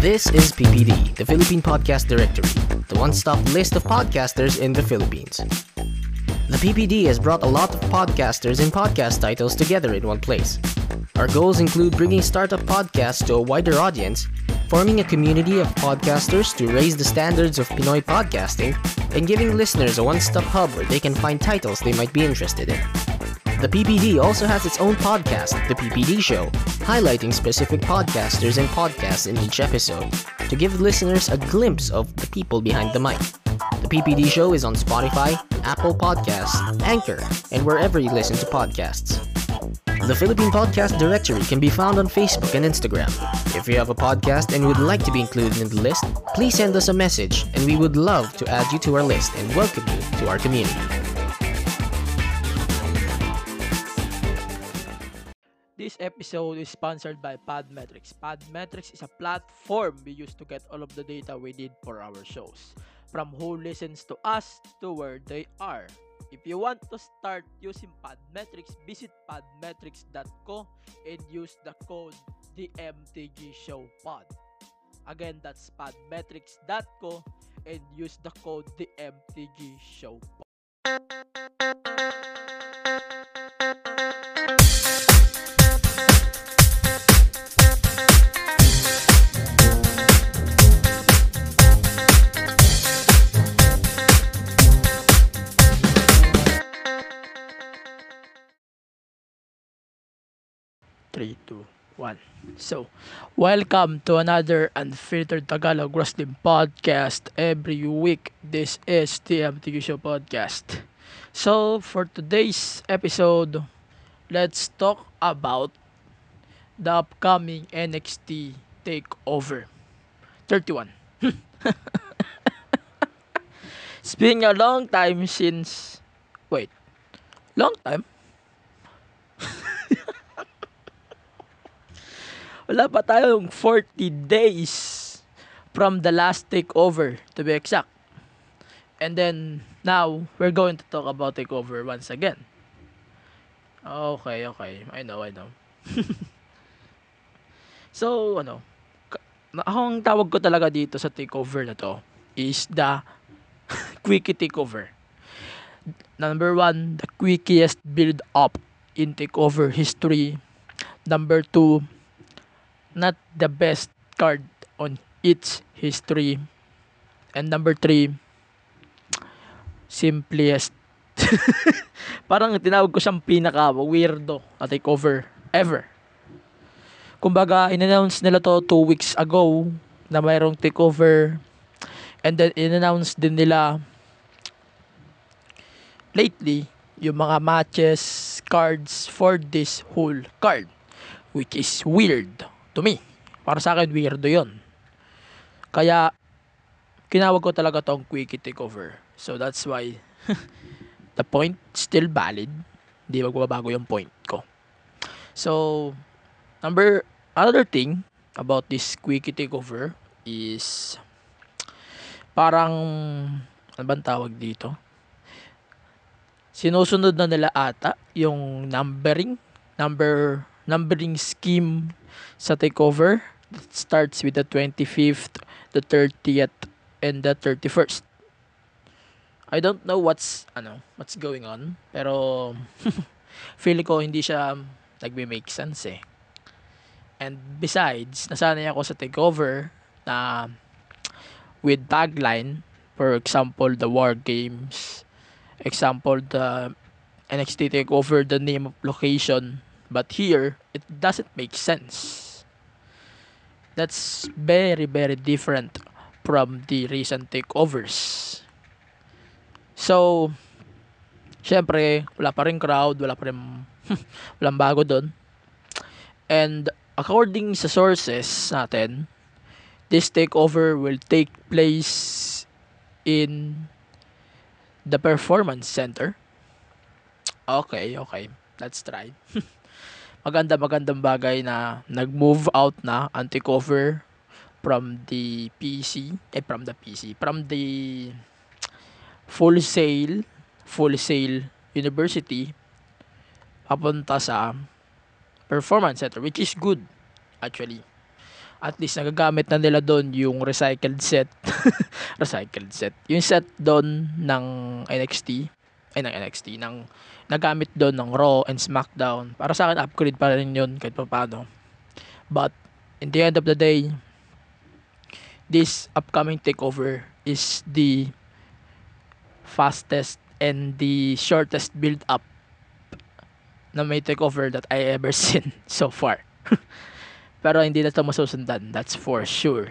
This is PPD, the Philippine Podcast Directory, the one-stop list of podcasters in the Philippines. The PPD has brought a lot of podcasters and podcast titles together in one place. Our goals include bringing startup podcasts to a wider audience, forming a community of podcasters to raise the standards of Pinoy podcasting, and giving listeners a one-stop hub where they can find titles they might be interested in. The PPD also has its own podcast, The PPD Show, highlighting specific podcasters and podcasts in each episode to give listeners a glimpse of the people behind the mic. The PPD Show is on Spotify, Apple Podcasts, Anchor, and wherever you listen to podcasts. The Philippine Podcast Directory can be found on Facebook and Instagram. If you have a podcast and would like to be included in the list, please send us a message and we would love to add you to our list and welcome you to our community. This episode is sponsored by Padmetrics. Padmetrics is a platform we use to get all of the data we need for our shows, from who listens to us to where they are. If you want to start using Padmetrics, visit padmetrics.co and use the code themtgshowpod. Again, that's padmetrics.co and use the code themtgshowpod. So, welcome to another Unfiltered Tagalog Wrestling Podcast every week. This is the MTG Show Podcast. So, for today's episode, let's talk about the upcoming NXT TakeOver 31. It's been a long time since... Wait, long time? Wala pa tayong 40 days from the last takeover, to be exact. And then, now, we're going to talk about takeover once again. Okay. I know. So, ang tawag ko talaga dito sa takeover na to is the quickie takeover. Number one, the quickest build-up in takeover history. Number two, not the best card on its history. And number three, simplest. Parang tinawag ko siyang pinaka-weirdo na takeover ever. Kumbaga, in-announce nila to 2 weeks ago na mayroong takeover. And then, in-announce din nila lately yung mga matches, cards for this whole card. Which is weird. To me, para sa akin, weirdo yun. Kaya, kinawag ko talaga tong quickie takeover. So, that's why, the point still valid. Hindi magbabago yung point ko. So, another thing about this quickie takeover is, parang, ano bang tawag dito? Sinusunod na nila ata yung numbering scheme sa takeover that starts with the 25th, the 30th, and the 31st. I don't know what's going on, pero feeling ko hindi siya nagme-make sense eh. And besides, nasanay ako sa takeover na with tagline, for example, the War Games, example, the NXT TakeOver, the name of location. But here, it doesn't make sense. That's very, very different from the recent takeovers. So, syempre, wala pa rin crowd, walang bago dun. And according sa sources natin, this takeover will take place in the Performance Center. Okay. Let's try. Magandang bagay na nag-move out na ang takeover from the Full Sail University papunta sa Performance Center, which is good actually. at least nagagamit na nila doon yung recycled set. Recycled set. Yung set doon ng NXT, ng nagamit doon ng Raw and SmackDown. Para sa akin, upgrade pa rin yun kahit paano. But, in the end of the day, this upcoming takeover is the fastest and the shortest build-up na may takeover that I ever seen so far. Pero hindi na ito masusundan, that's for sure.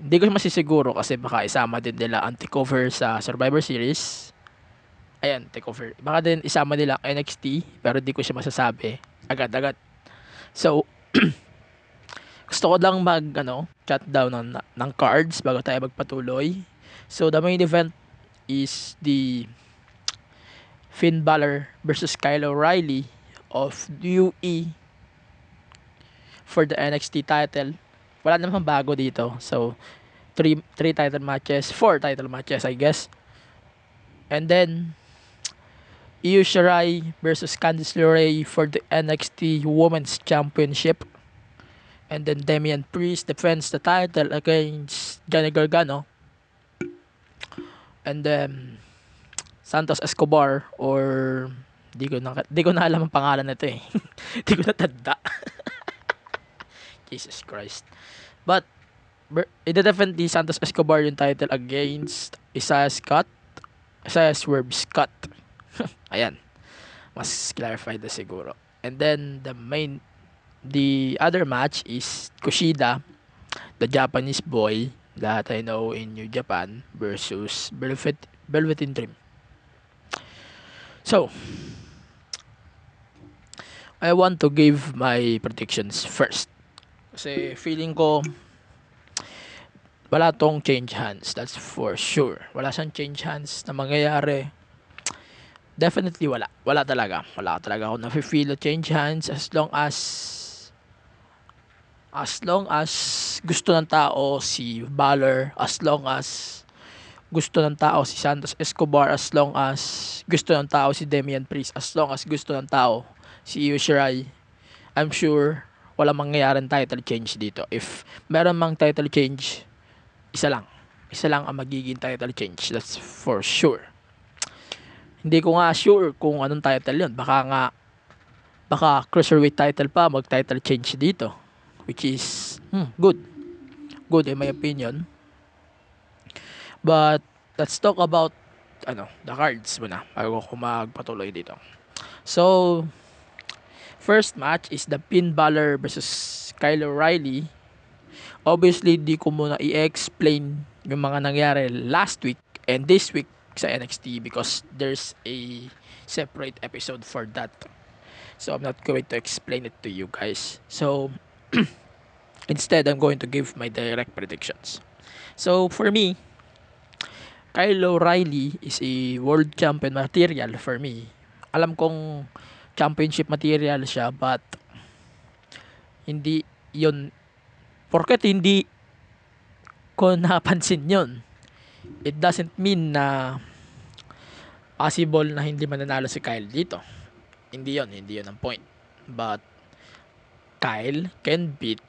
Hindi ko masisiguro kasi baka isama din nila ang takeover sa Survivor Series. Ayan, takeover. Baka din isama nila ang NXT, pero hindi ko siya masasabi agad-agad. So, gusto ko lang chat down ng cards bago tayo magpatuloy. So, the main event is the Finn Balor versus Kyle O'Reilly of UE for the NXT title. Wala namang bago dito. So, four title matches, I guess. And then, Io Shirai versus Candice LeRae for the NXT Women's Championship. And then, Damian Priest defends the title against Johnny Gargano. And then, Santos Escobar or... Di ko na alam ang pangalan nito eh. Di ko na tanda. Jesus Christ. But, i-defend ni Santos Escobar yung title against Isaiah Swerve Scott. Ayan. Mas clarified na siguro. And then, the other match is Kushida, the Japanese boy that I know in New Japan, versus Velveteen Dream. So, I want to give my predictions first. Kasi feeling ko, wala tong change hands. That's for sure. Wala siyang change hands na mangyayari. Definitely wala. Wala talaga. Wala talaga ako na-feel change hands as long as gusto ng tao si Balor, as long as gusto ng tao si Santos Escobar, as long as gusto ng tao si Damian Priest, as long as gusto ng tao si Io Shirai. I'm sure wala mangyayaring title change dito. If meron mang title change, isa lang ang magiging title change, that's for sure. Hindi ko nga sure kung anong title yun. Baka cruiserweight title pa, mag title change dito, which is good in my opinion. But let's talk about the cards muna bago ko magpatuloy dito. So, first match is the Finn Balor versus Kyle O'Reilly. Obviously, di ko muna i-explain yung mga nangyari last week and this week sa NXT because there's a separate episode for that. So, I'm not going to explain it to you guys. So, instead, I'm going to give my direct predictions. So, for me, Kyle O'Reilly is a world champion material for me. Alam kong championship material siya, but hindi yun, porket hindi ko napansin yun, it doesn't mean na possible na hindi mananalo si Kyle dito. Hindi yun ang point. But Kyle can beat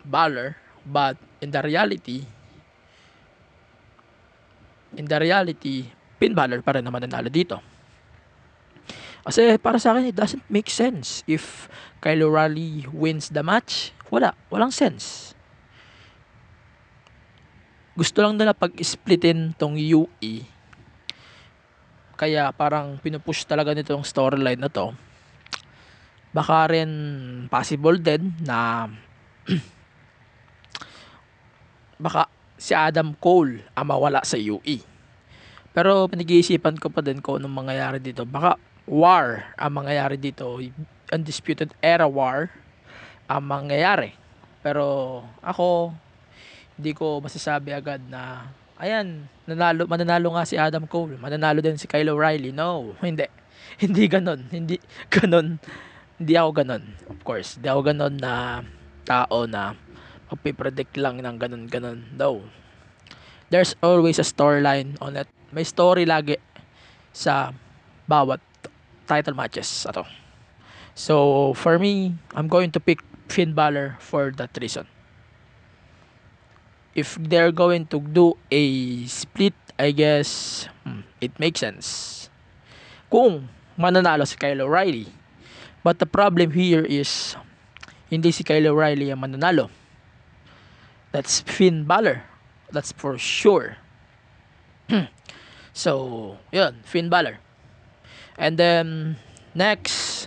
Balor, but in the reality Finn Balor pa rin naman nanalo dito. Kasi para sa akin, it doesn't make sense if Kyle O'Reilly wins the match. Walang sense. Gusto lang nila pag-splitin tong UE. Kaya parang pinupush talaga nitong storyline na to. Baka rin possible din na baka si Adam Cole ang mawala sa UE. Pero pinag-iisipan ko pa din kung anong mangyayari dito. Baka war ang mangyayari dito. Undisputed Era war ang mangyayari. Pero ako, hindi ko masasabi agad na ayan, mananalo nga si Adam Cole, mananalo din si Kyle O'Reilly. No, hindi ganun. Hindi ako ganun. Of course, hindi ako ganun na tao na magpipredict lang ng ganun. No. There's always a storyline on it. May story lagi sa bawat title matches. So, for me, I'm going to pick Finn Balor for that reason. If they're going to do a split, I guess it makes sense kung mananalo si Kyle O'Reilly. But the problem here is hindi si Kyle O'Reilly ang mananalo. That's Finn Balor. That's for sure. So, yun, Finn Balor. And then next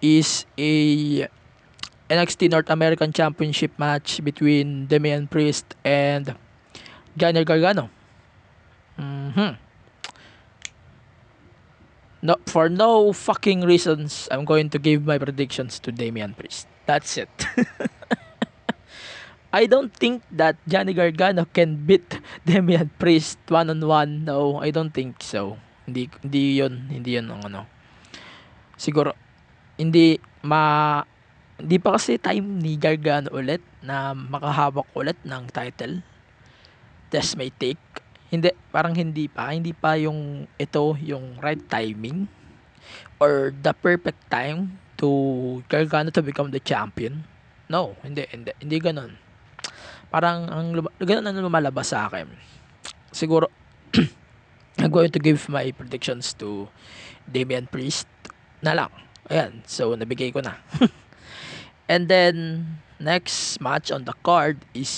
is a NXT North American Championship match between Damian Priest and Johnny Gargano. No, for no fucking reasons, I'm going to give my predictions to Damian Priest. That's it. I don't think that Johnny Gargano can beat Damian Priest 1-on-1. No, I don't think so. Hindi yun ang ano. Siguro hindi pa kasi time ni Gargano ulit na makahawak ulit ng title. That's my take. Hindi pa yung right timing or the perfect time to Gargano to become the champion. No, hindi ganoon. Parang ganoon ang lumalabas sa akin. Siguro I'm going to give my predictions to Damian Priest na lang. Ayan, so nabigay ko na. And then next match on the card is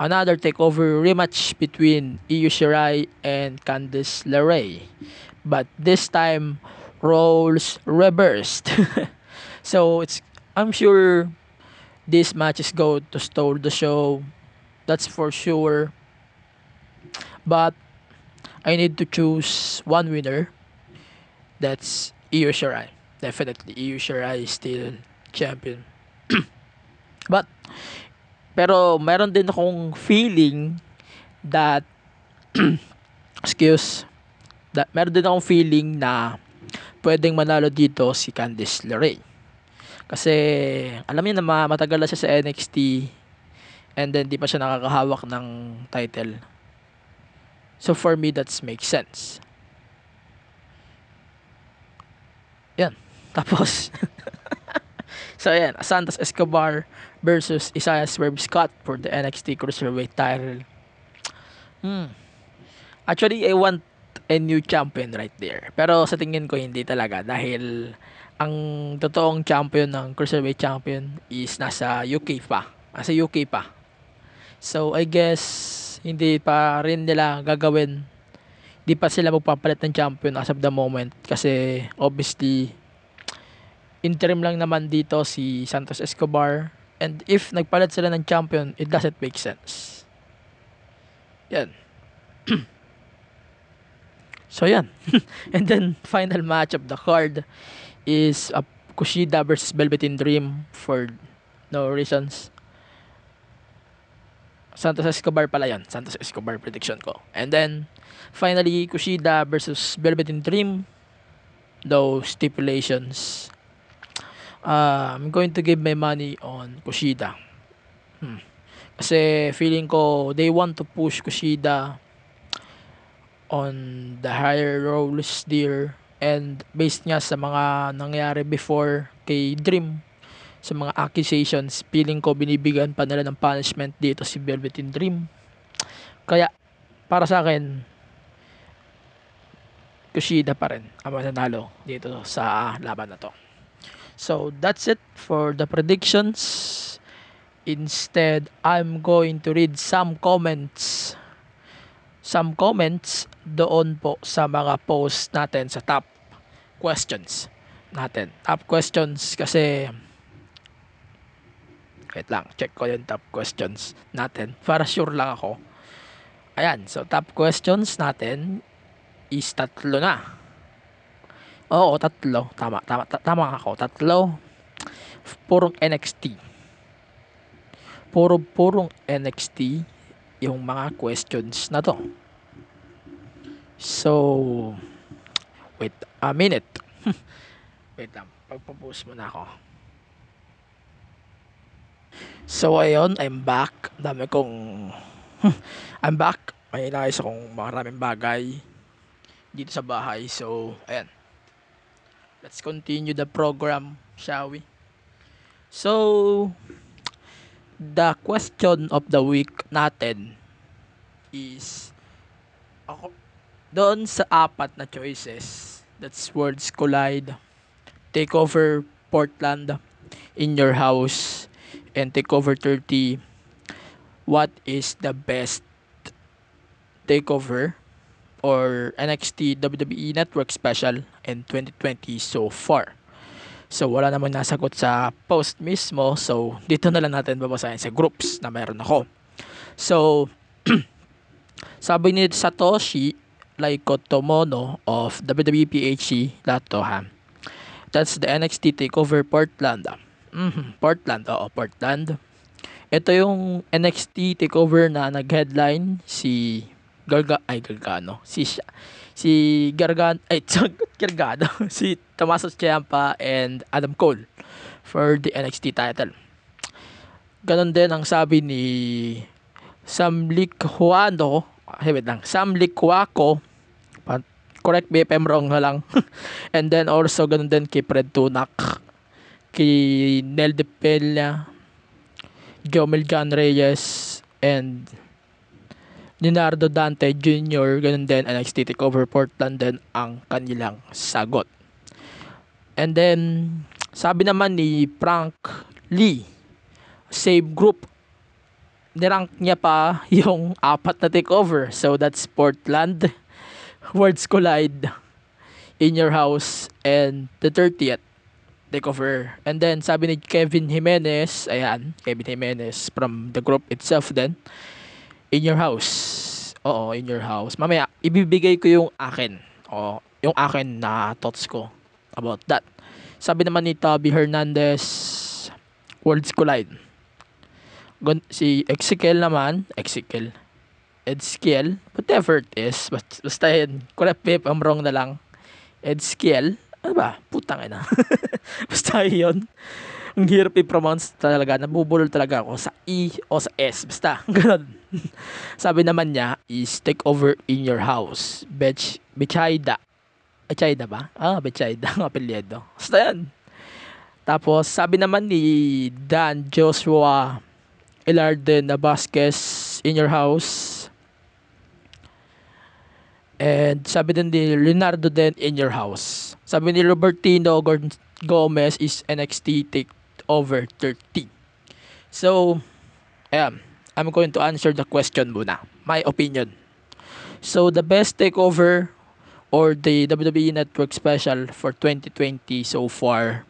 another takeover rematch between Io Shirai and Candice LeRae. But this time, roles reversed. So, I'm sure this match is going to stall the show. That's for sure. But I need to choose one winner. That's Io Shirai. Definitely, Io Shirai is still champion. Pero meron din akong feeling that meron din akong feeling na pwedeng manalo dito si Candice LeRae. Kasi alam niyo na matagal na siya sa NXT and then di pa siya nakakahawak ng title. So for me that makes sense. Yan. Tapos so yan, Santos Escobar versus Isaiah Swerve Scott for the NXT Cruiserweight title. Actually, I want a new champion right there. Pero sa tingin ko hindi talaga dahil ang totoong champion ng Cruiserweight champion is nasa UK pa. So I guess hindi pa rin nila gagawin. Hindi pa sila magpapalit ng champion as of the moment kasi obviously interim lang naman dito si Santos Escobar. And if nagpalit sila ng champion, it doesn't make sense. Yan. So, yan. And then, final match of the card is Kushida versus Velveteen Dream for no reasons. Santos Escobar pala yan. Santos Escobar prediction ko. And then, finally, Kushida versus Velveteen Dream. Though stipulations. I'm going to give my money on Kushida. Kasi feeling ko they want to push Kushida on the higher roles there and based niya sa mga nangyari before kay Dream sa mga accusations, feeling ko binibigyan pa nila ng punishment dito si Velveteen Dream. Kaya para sa akin Kushida pa rin ang mananalo dito sa laban na to. So that's it for the predictions. Instead, I'm going to read some comments. Some comments doon po sa mga posts natin sa top questions natin. Top questions kasi wait lang, check ko yung top questions natin para sure lang ako. Ayan, so top questions natin is 3 na. Oo, 3. Tama ako. 3. Purong NXT. Purong NXT yung mga questions na to. So, wait a minute. Wait lang. Pagpapost muna ako. So, ayun. I'm back. Dami kong I'm back. May inayos akong maraming bagay dito sa bahay. So, ayan. Let's continue the program, shall we? So, the question of the week natin is, ako, doon sa apat na choices, that's Worlds Collide, TakeOver Portland, In Your House, and TakeOver 30, what is the best TakeOver or NXT WWE Network Special in 2020 so far? So, wala namang nasagot sa post mismo. So, dito na lang natin babasahin sa groups na meron ako. So, sabi ni Satoshi Laikotomono of WWPHC, lahat to ha. That's the NXT TakeOver Portland. Portland, oo, Portland. Ito yung NXT TakeOver na nag-headline si Gargano. Si Tommaso Ciampa and Adam Cole for the NXT title. Ganon din ang sabi ni Samlikwako, correct me if I'm wrong lang. And then also ganon din kay Fred Tunak, kay Nel De Pella, Jomel John Reyes, and Leonardo Dante Jr. Ganun din, NXT TakeOver Portland din ang kanilang sagot. And then, sabi naman ni Frank Lee, save group, nirank niya pa yung apat na takeover. So, that's Portland, Worlds Collide, In Your House, and the 30th TakeOver. And then, sabi ni Kevin Jimenez from the group itself then, In Your House. Oo, In Your House. Mamaya, ibibigay ko yung akin. Oo, yung akin na thoughts ko about that. Sabi naman ni Toby Hernandez, Worlds Collide. Si Ezekiel, whatever it is. Basta yun, correct me if I'm wrong na lang. Ezekiel, ano ba? Putang ina. Basta yun. Ang hirap i-pronounce talaga. Nabubulol talaga ako sa E o sa S. Basta, ganun. Sabi naman niya is TakeOver In Your House. Bechayda. Bechayda ba? Ah, Bechayda. Ang apelyido. Basta yan. Tapos, sabi naman ni Dan Joshua Elarden na Vasquez, In Your House. And sabi din ni Leonardo din, In Your House. Sabi ni Robertino Gomez is NXT TakeOver 30. So, I'm going to answer the question muna. My opinion. So, the best takeover or the WWE Network Special for 2020 so far,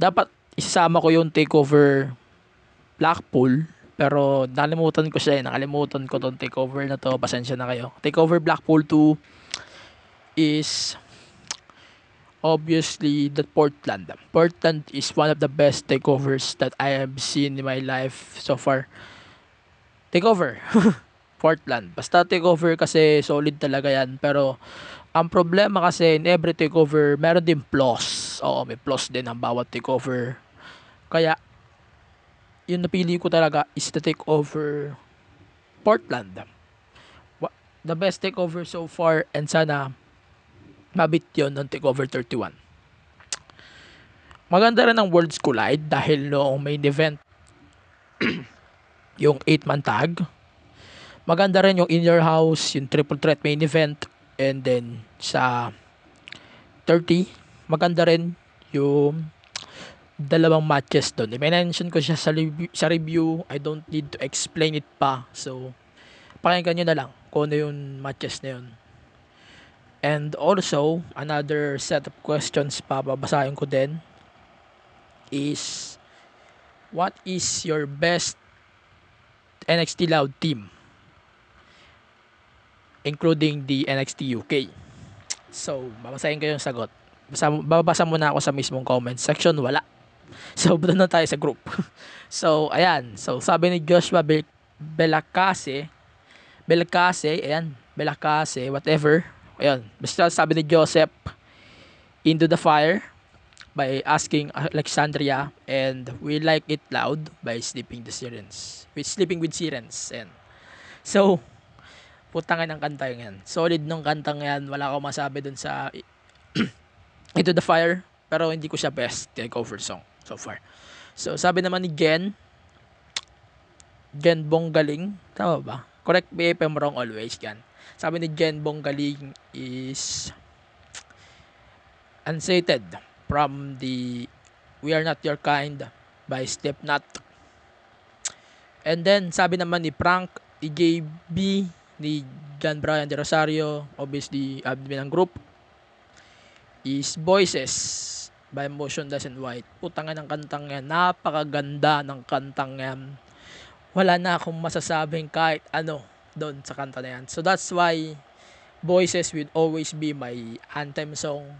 dapat isasama ko yung takeover Blackpool, pero nalimutan ko siya eh. Nakalimutan ko tong takeover na to. Pasensya na kayo. Takeover Blackpool 2 is obviously the Portland. Portland is one of the best takeovers that I have seen in my life so far. Takeover. Portland. Basta takeover kasi solid talaga yan. Pero ang problema kasi in every takeover, meron din plus. Oo, may plus din ang bawat takeover. Kaya, yung napili ko talaga is the takeover Portland. The best takeover so far, and sana mabit yun ng TakeOver 31. Maganda rin ang Worlds Collide dahil noong main event yung 8-man tag. Maganda rin yung In Your House, yung triple threat main event, and then sa 30, maganda rin yung dalawang matches doon. I-mention ko siya sa review. I don't need to explain it pa. So, pakinggan nyo na lang kung ano yung matches na yun. And also, another set of questions pa babasahin ko din is, what is your best NXT Loud team? Including the NXT UK. So, babasahin ko yung sagot. Babasa muna ako sa mismong comment section. Wala. So, buto na tayo sa group. So, ayan. So, sabi ni Joshua Belacase, whatever. Ayan, basta sabi ni Joseph, Into the Fire by Asking Alexandria, and We Like It Loud by Sleeping with Sirens. Ayan. So, putangan ng kanta yan. Solid nung kantang yan. Wala akong masabi dun sa Into the Fire, pero hindi ko siya best takeover song. so far. So, sabi naman ni Gen Bonggaling, tama ba? Correct me if I'm wrong always, Gen. Sabi ni Gen Bonggaling is unsated from the We Are Not Your Kind by Slipknot. And then, sabi naman ni Frank, EJB, ni Dan Brian De Rosario, obviously admin ng group, is Voices by Motionless in White. Putangan ng kantang yan. Napakaganda ng kantang yan. Wala na akong masasabing kahit ano doon sa kanta na yan. So that's why Voices will always be my anthem song.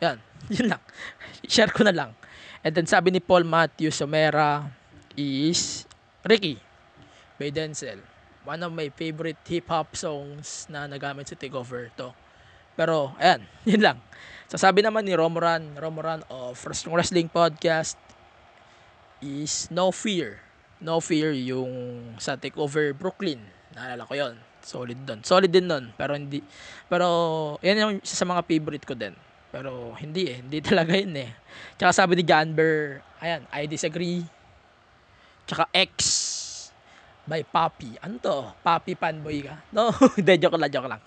Yan. Yun lang. Share ko na lang. And then sabi ni Paul Matthew Somera is Ricky by Denzel. One of my favorite hip-hop songs na nagamit sa TakeOver to. Pero, ayan, yun lang. So, sabi naman ni Romoran of Wrestling Podcast is No Fear. No Fear yung sa TakeOver Brooklyn. Naalala ko yun. Solid doon. Solid din nun. Pero, hindi. Pero, yan yung isa sa mga favorite ko din. Pero, hindi eh. Hindi talaga yun eh. Tsaka sabi ni Ganber, ayan, I Disagree. Tsaka X by Poppy. Ano to? Poppy fanboy ka? No, de, joke lang.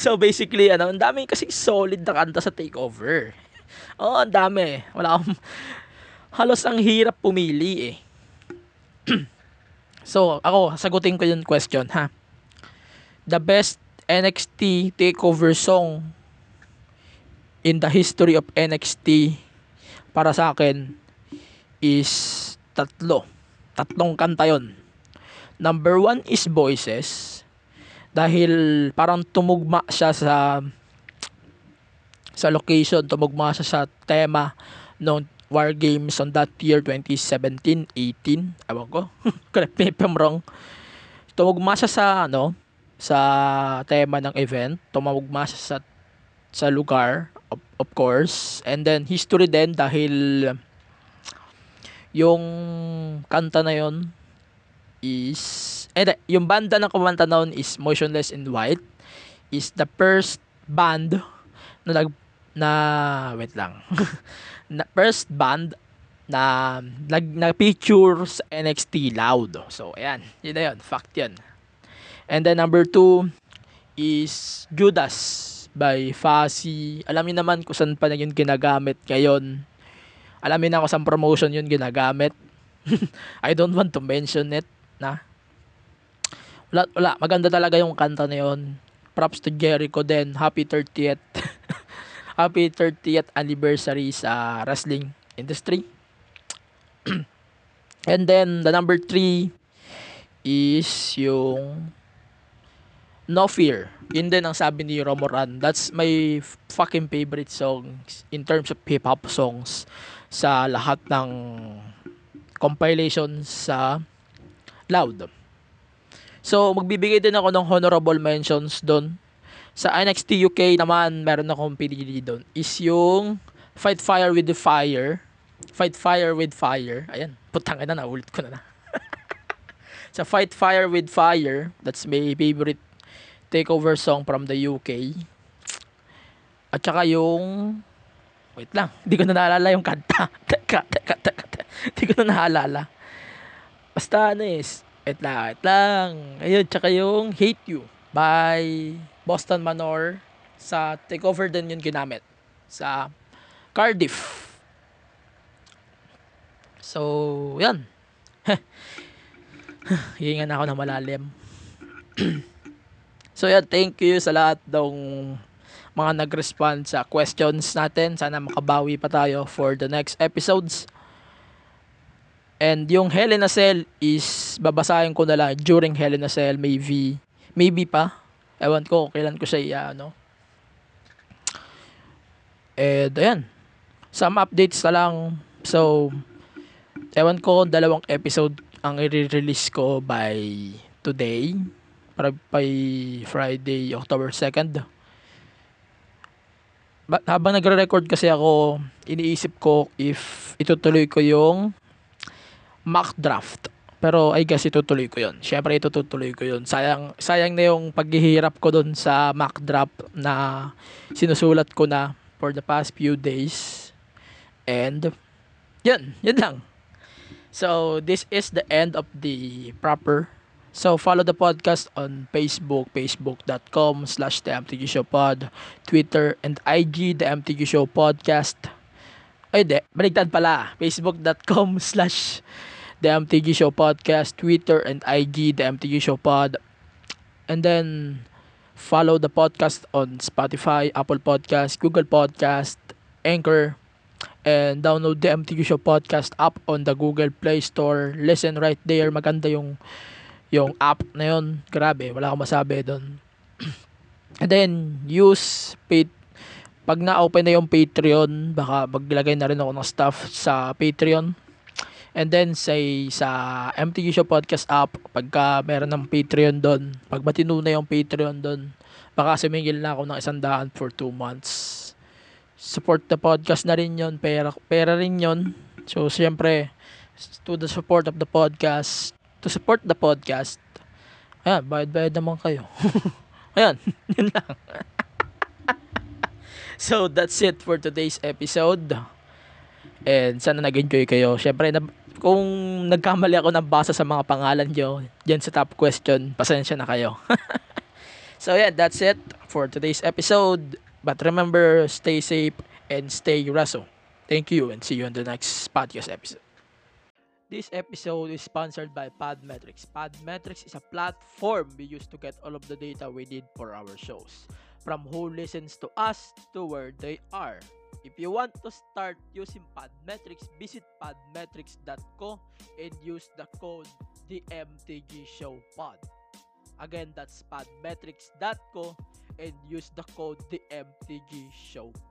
So basically, ano, ang dami kasi solid na kanta sa TakeOver. Oh, ang dami. Wala akong, halos ang hirap pumili eh. So, ako, sagutin ko yung question, ha? The best NXT TakeOver song in the history of NXT para sa akin is tatlong kanta yun. Number one is Voices. Dahil parang tumugma siya sa location, tumugma siya sa tema ng War Games on that year, 2017-18. Ewan ko. Correct me if I'm wrong. Tumugma siya sa tema ng event. Tumugma siya sa lugar, of course. And then history din dahil yung kanta na yun is yung banda na kumanta na yun is Motionless in White, is the first band na picture sa NXT Loud. So ayan, yun na yun, fact yun. And then number 2 is Judas by Fozzy. Alam niyo naman kung saan pa na yun ginagamit ngayon. Alamin na ako sa promotion yun ginagamit. I don't want to mention it. Na? Wala. Maganda talaga yung kanta na yun. Props to Jericho din. Happy 30th. Happy 30th anniversary sa wrestling industry. And then, the number 3 is yung No Fear. Yun din ang sabi ni Romoran. That's my fucking favorite songs in terms of hip-hop songs sa lahat ng compilation sa Loud. So, magbibigay din ako ng honorable mentions doon. Sa NXT UK naman, meron akong pinili doon. Is yung Fight Fire with the Fire. Fight Fire with Fire. Ayan, putang ina na, ulit ko na. Sa Fight Fire with Fire, that's my favorite TakeOver song from the UK. At saka yung wait lang, hindi ko na naalala yung kanta. Teka. Hindi ko na naalala. Basta ano is, wait lang. Ayun, tsaka yung Hate You by Boston Manor. Sa TakeOver din yun ginamit. Sa Cardiff. So, yan. Hihingan ako na malalim. So, yan. Thank you sa lahat ng mga nag-respond sa questions natin. Sana makabawi pa tayo for the next episodes. And yung Hell in a Cell is babasahin ko na lang during Hell in a Cell. Maybe pa. Ewan ko kailan ko siya ano. And ayan. Some updates na lang. So, ewan ko 2 episode ang i-release ko by today. By Friday, October 2nd. But habang nagre-record kasi ako, iniisip ko if itutuloy ko yung mock draft. Pero I guess itutuloy ko yun. Syempre itutuloy ko yun. Sayang na yung paghihirap ko dun sa mock draft na sinusulat ko na for the past few days. And yun lang. So this is the end of the proper. So follow the podcast on Facebook, facebook.com/themtgshowpod, Twitter and IG, the MTG Show Podcast. Ay, di. Baligtad pala. facebook.com/themtgshowpodcast, Twitter and IG, the MTG Show Pod. And then follow the podcast on Spotify, Apple Podcast, Google Podcast, Anchor, and download the MTG Show Podcast app on the Google Play Store. Listen right there. Maganda yung app na yun. Grabe, wala akong masabi doon. And then use pag na-open na yung Patreon, baka maglagay na rin ako ng stuff sa Patreon. And then say sa MTG Show Podcast app, pagka meron ng Patreon doon, pag matino na yung Patreon doon, baka sumingil na ako ng 100 for 2 months. Support the podcast na rin yun, pera rin yun. So siyempre, to the support of the podcast, ayan, bayad naman kayo. Ayan, yun lang. So that's it for today's episode. And sana nag-enjoy kayo. Siyempre, kung nagkamali ako ng basa sa mga pangalan nyo dyan sa top question, pasensya na kayo. So yeah, that's it for today's episode. But remember, stay safe and stay raso. Thank you and see you in the next podcast episode. This episode is sponsored by Padmetrics. Padmetrics is a platform we use to get all of the data we need for our shows, from who listens to us to where they are. If you want to start using Padmetrics, visit padmetrics.co and use the code TheMTGShowPod. Again, that's padmetrics.co and use the code TheMTGShowPod.